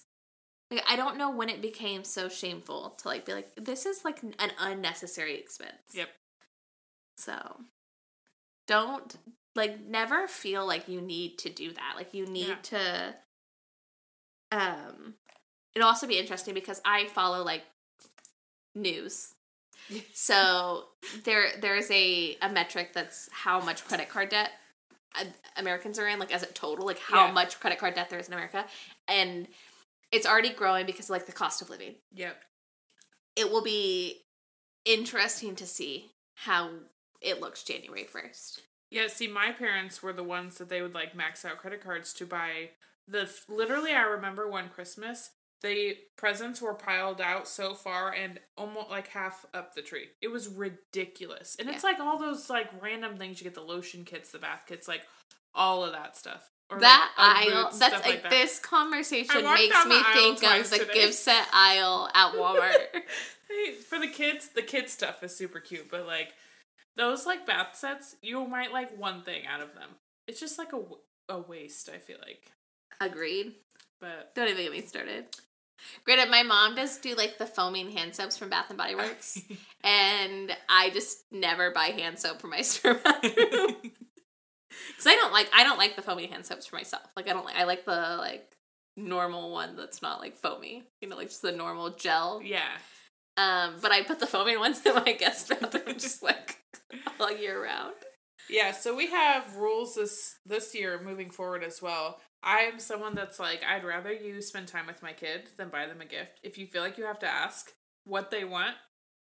Like, I don't know when it became so shameful to, like, be like, this is, like, an unnecessary expense. Yep. So, don't, like, never feel like you need to do that. Like, you need to, it'll also be interesting because I follow, like, news. So, there's a metric that's how much credit card debt Americans are in, like, as a total, like, how much credit card debt there is in America. And... it's already growing because of, like, the cost of living. Yep. It will be interesting to see how it looks January 1st. Yeah, see, my parents were the ones that they would, like, max out credit cards to buy. Literally, I remember one Christmas, The presents were piled out so far and almost like half up the tree. It was ridiculous. And it's like all those like random things you get, the lotion kits, the bath kits, like all of that stuff. Or that like aisle, that's like that. This conversation makes me think of the gift set aisle at Walmart. For the kids stuff is super cute, but like those like bath sets, you might like one thing out of them. It's just like a waste, I feel like. Agreed. But don't even get me started. Granted, my mom does do, like, the foaming hand soaps from Bath & Body Works, and I just never buy hand soap for my spare bathroom. Because I don't like the foamy hand soaps for myself. Like, I like the, like, normal one that's not, like, foamy. You know, like, just the normal gel. Yeah. But I put the foaming ones in my guest bathroom just, like, all year round. Yeah, so we have rules this year moving forward as well. I am someone that's like, I'd rather you spend time with my kid than buy them a gift. If you feel like you have to ask what they want,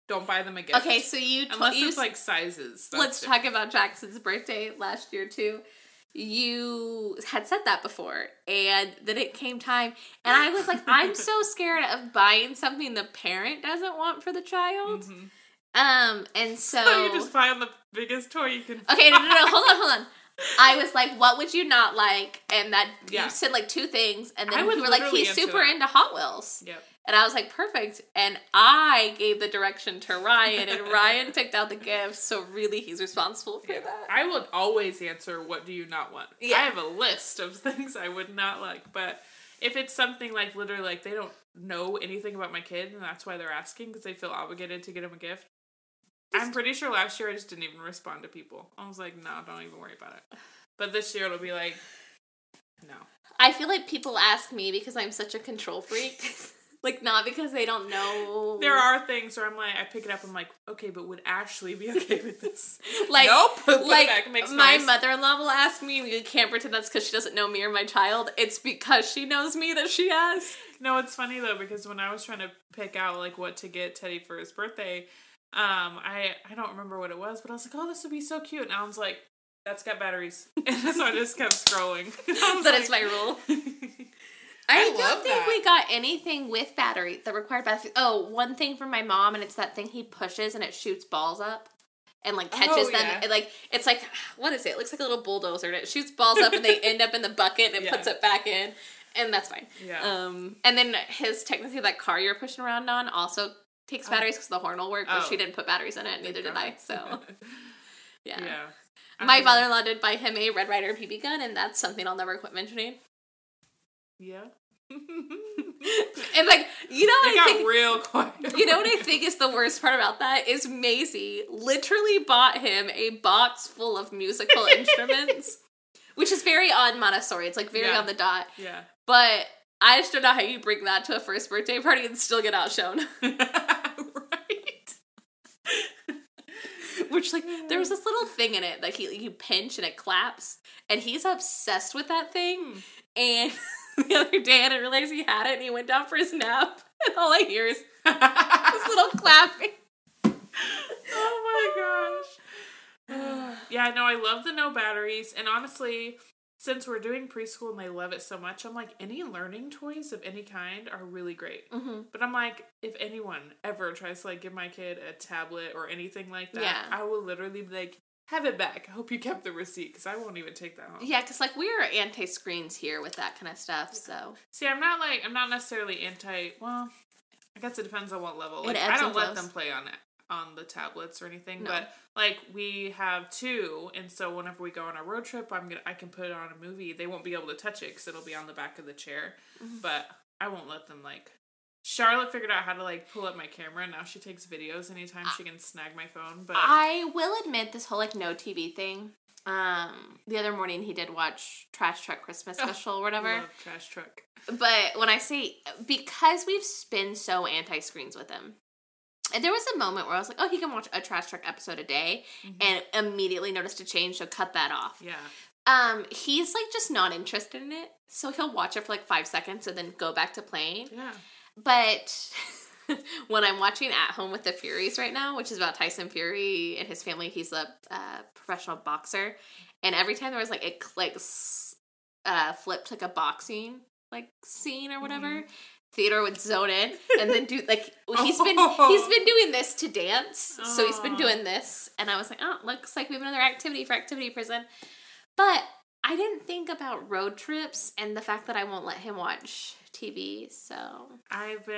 don't buy them a gift. Okay, so unless it's like sizes. Let's talk about Jackson's birthday last year too. You had said that before, and then it came time, and I was like, I'm so scared of buying something the parent doesn't want for the child. Mm-hmm. And so you just buy the biggest toy you can. Okay, no, hold on. I was like, what would you not like? And that you said like two things, and then you were like, he's super into Hot Wheels. Yep. And I was like, perfect. And I gave the direction to Ryan, and Ryan picked out the gifts, so really he's responsible for that. I will always answer, what do you not want? Yeah. I have a list of things I would not like, but if it's something like literally like they don't know anything about my kid, and that's why they're asking, because they feel obligated to get him a gift. I'm pretty sure last year I just didn't even respond to people. I was like, no, don't even worry about it. But this year it'll be like, no. I feel like people ask me because I'm such a control freak. Like, not because they don't know. There are things where I'm like, I pick it up, I'm like, okay, but would Ashley be okay with this? Like, nope. Like, my mother-in-law will ask me, and you can't pretend that's because she doesn't know me or my child. It's because she knows me that she asks. No, it's funny, though, because when I was trying to pick out, like, what to get Teddy for his birthday, I don't remember what it was, but I was like, oh, this would be so cute. And I was like, that's got batteries. And so I just kept scrolling. That is my rule. I don't think we got anything with battery that required battery. Oh, one thing from my mom, and it's that thing he pushes and it shoots balls up and like catches them. Yeah. It's like what is it? It looks like a little bulldozer, and it shoots balls up and they end up in the bucket and it puts it back in, and that's fine. Yeah. And then his technically that car you're pushing around on also takes batteries because the horn will work, but she didn't put batteries in it, neither did I, so. Yeah. My father-in-law did buy him a Red Ryder BB gun, and that's something I'll never quit mentioning. Yeah. And like, you know what I think? It got real quiet. You know what I think is the worst part about that is Maisie literally bought him a box full of musical instruments, which is very on Montessori. It's like very on the dot. Yeah. But I just don't know how you bring that to a first birthday party and still get outshone. Which, like, there was this little thing in it that you pinch and it claps, and he's obsessed with that thing. And the other day I didn't realize he had it, and he went down for his nap, and all I hear is this little clapping. Oh my gosh. Yeah, no, I love the no batteries, and honestly, since we're doing preschool and they love it so much, I'm like, any learning toys of any kind are really great. Mm-hmm. But I'm like, if anyone ever tries to, like, give my kid a tablet or anything like that, I will literally be like, have it back. I hope you kept the receipt, because I won't even take that home. Yeah, because, like, we're anti-screens here with that kind of stuff, so. See, I'm not necessarily well, I guess it depends on what level. Like, I don't let them play on it. On the tablets or anything, but like we have two, and so whenever we go on a road trip, I can put on a movie. They won't be able to touch it because it'll be on the back of the chair. Mm-hmm. But I won't let them like. Charlotte figured out how to like pull up my camera. Now she takes videos anytime she can snag my phone. But I will admit this whole like no TV thing. The other morning he did watch Trash Truck Christmas special or whatever. Love Trash Truck. But when I say because we've been so anti-screens with him. And there was a moment where I was like, oh, he can watch a Trash Truck episode a day, and immediately noticed a change, so cut that off. Yeah. He's, like, just not interested in it, so he'll watch it for, like, 5 seconds and then go back to playing. Yeah. But when I'm watching At Home with the Furies right now, which is about Tyson Fury and his family, he's a professional boxer, and every time there was, like, it flipped, like, a boxing, like, scene or whatever, Theodore would zone in and then do, like, he's been doing this to dance. Oh. So he's been doing this. And I was like, oh, looks like we have another activity for activity prison. But I didn't think about road trips and the fact that I won't let him watch TV, so. I've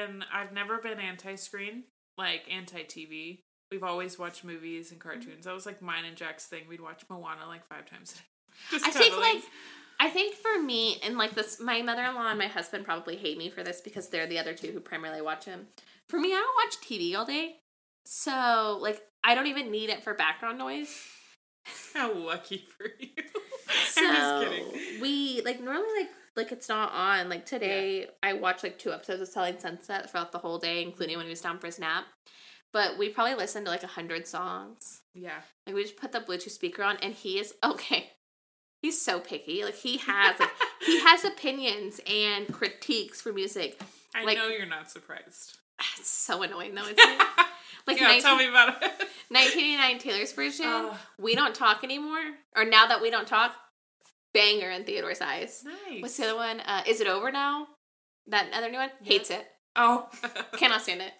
never been anti-screen, like, anti-TV. We've always watched movies and cartoons. Mm-hmm. That was, like, mine and Jack's thing. We'd watch Moana, like, 5 times a day. I think for me, and like this, my mother-in-law and my husband probably hate me for this because they're the other two who primarily watch him. For me, I don't watch TV all day. So, like, I don't even need it for background noise. How lucky for you. So I'm just kidding. We, like, normally, like it's not on. Like, today, yeah. I watched, like, 2 episodes of Selling Sunset throughout the whole day, including when he was down for his nap. But we probably listened to, like, 100 songs. Yeah. Like, we just put the Bluetooth speaker on, and he is, okay. He's so picky. Like, he has opinions and critiques for music. I know you're not surprised. It's so annoying, though, isn't it? Like, yeah, tell me about it. 1989 Taylor's version, We Don't Talk Anymore, or Now That We Don't Talk, banger in Theodore's eyes. Nice. What's the other one? Is It Over Now? That other new one? Yeah. Hates it. Oh. Cannot stand it.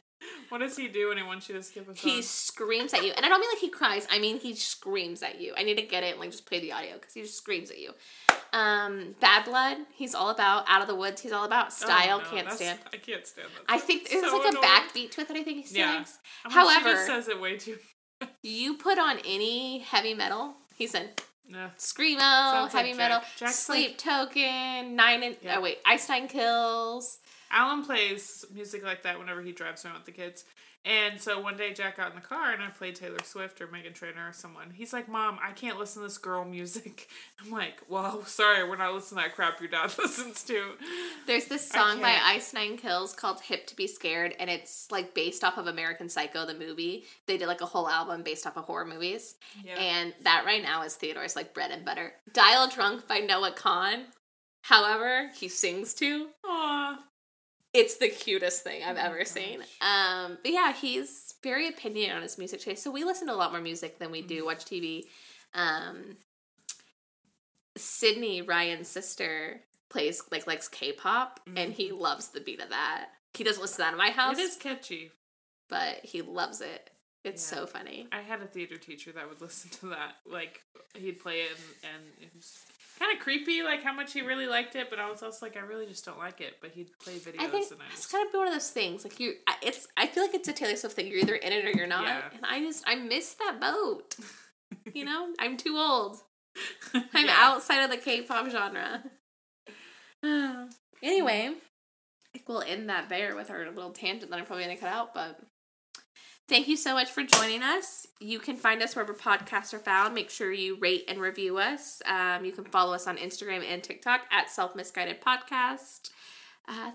What does he do when he wants you to skip a song? He screams at you. And I don't mean like he cries. I mean he screams at you. I need to get it and like just play the audio because he just screams at you. Bad Blood, he's all about. Out of the Woods, he's all about. Style, oh, no, can't stand. I can't stand that. I think there's so like annoying. A backbeat to it that I think he still likes. Yeah. However, she just says it way too much. You put on any heavy metal, he's in. No. Screamo, sounds heavy like metal, Jack's Sleep like... Token, Einstein Kills. Alan plays music like that whenever he drives around with the kids. And so one day Jack got in the car and I played Taylor Swift or Meghan Trainor or someone. He's like, Mom, I can't listen to this girl music. I'm like, well, sorry, we're not listening to that crap your dad listens to. There's this song by Ice Nine Kills called Hip to be Scared. And it's like based off of American Psycho, the movie. They did like a whole album based off of horror movies. Yeah. And that right now is Theodore's like bread and butter. Dial Drunk by Noah Kahan. However, he sings to. Aww. It's the cutest thing I've ever seen. But yeah, he's very opinionated on his music taste. So we listen to a lot more music than we do watch TV. Sydney, Ryan's sister, plays likes K-pop, and he loves the beat of that. He doesn't listen to that in my house. It is catchy. But he loves it. It's so funny. I had a theater teacher that would listen to that. Like, he'd play it, and it was... kind of creepy, like how much he really liked it, but I was also like, I really just don't like it. But he'd play videos, I think, and it's kind of one of those things. Like I feel like it's a Taylor Swift thing. You're either in it or you're not. Yeah. And I miss that boat. You know, I'm too old. I'm outside of the K-pop genre. Anyway, I think we'll end that there with our little tangent that I'm probably gonna cut out, but. Thank you so much for joining us. You can find us wherever podcasts are found. Make sure you rate and review us. You can follow us on Instagram and TikTok at selfmisguidedpodcast.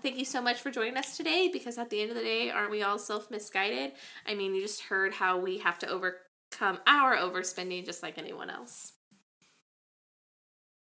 Thank you so much for joining us today, because at the end of the day, aren't we all self-misguided? I mean, you just heard how we have to overcome our overspending just like anyone else.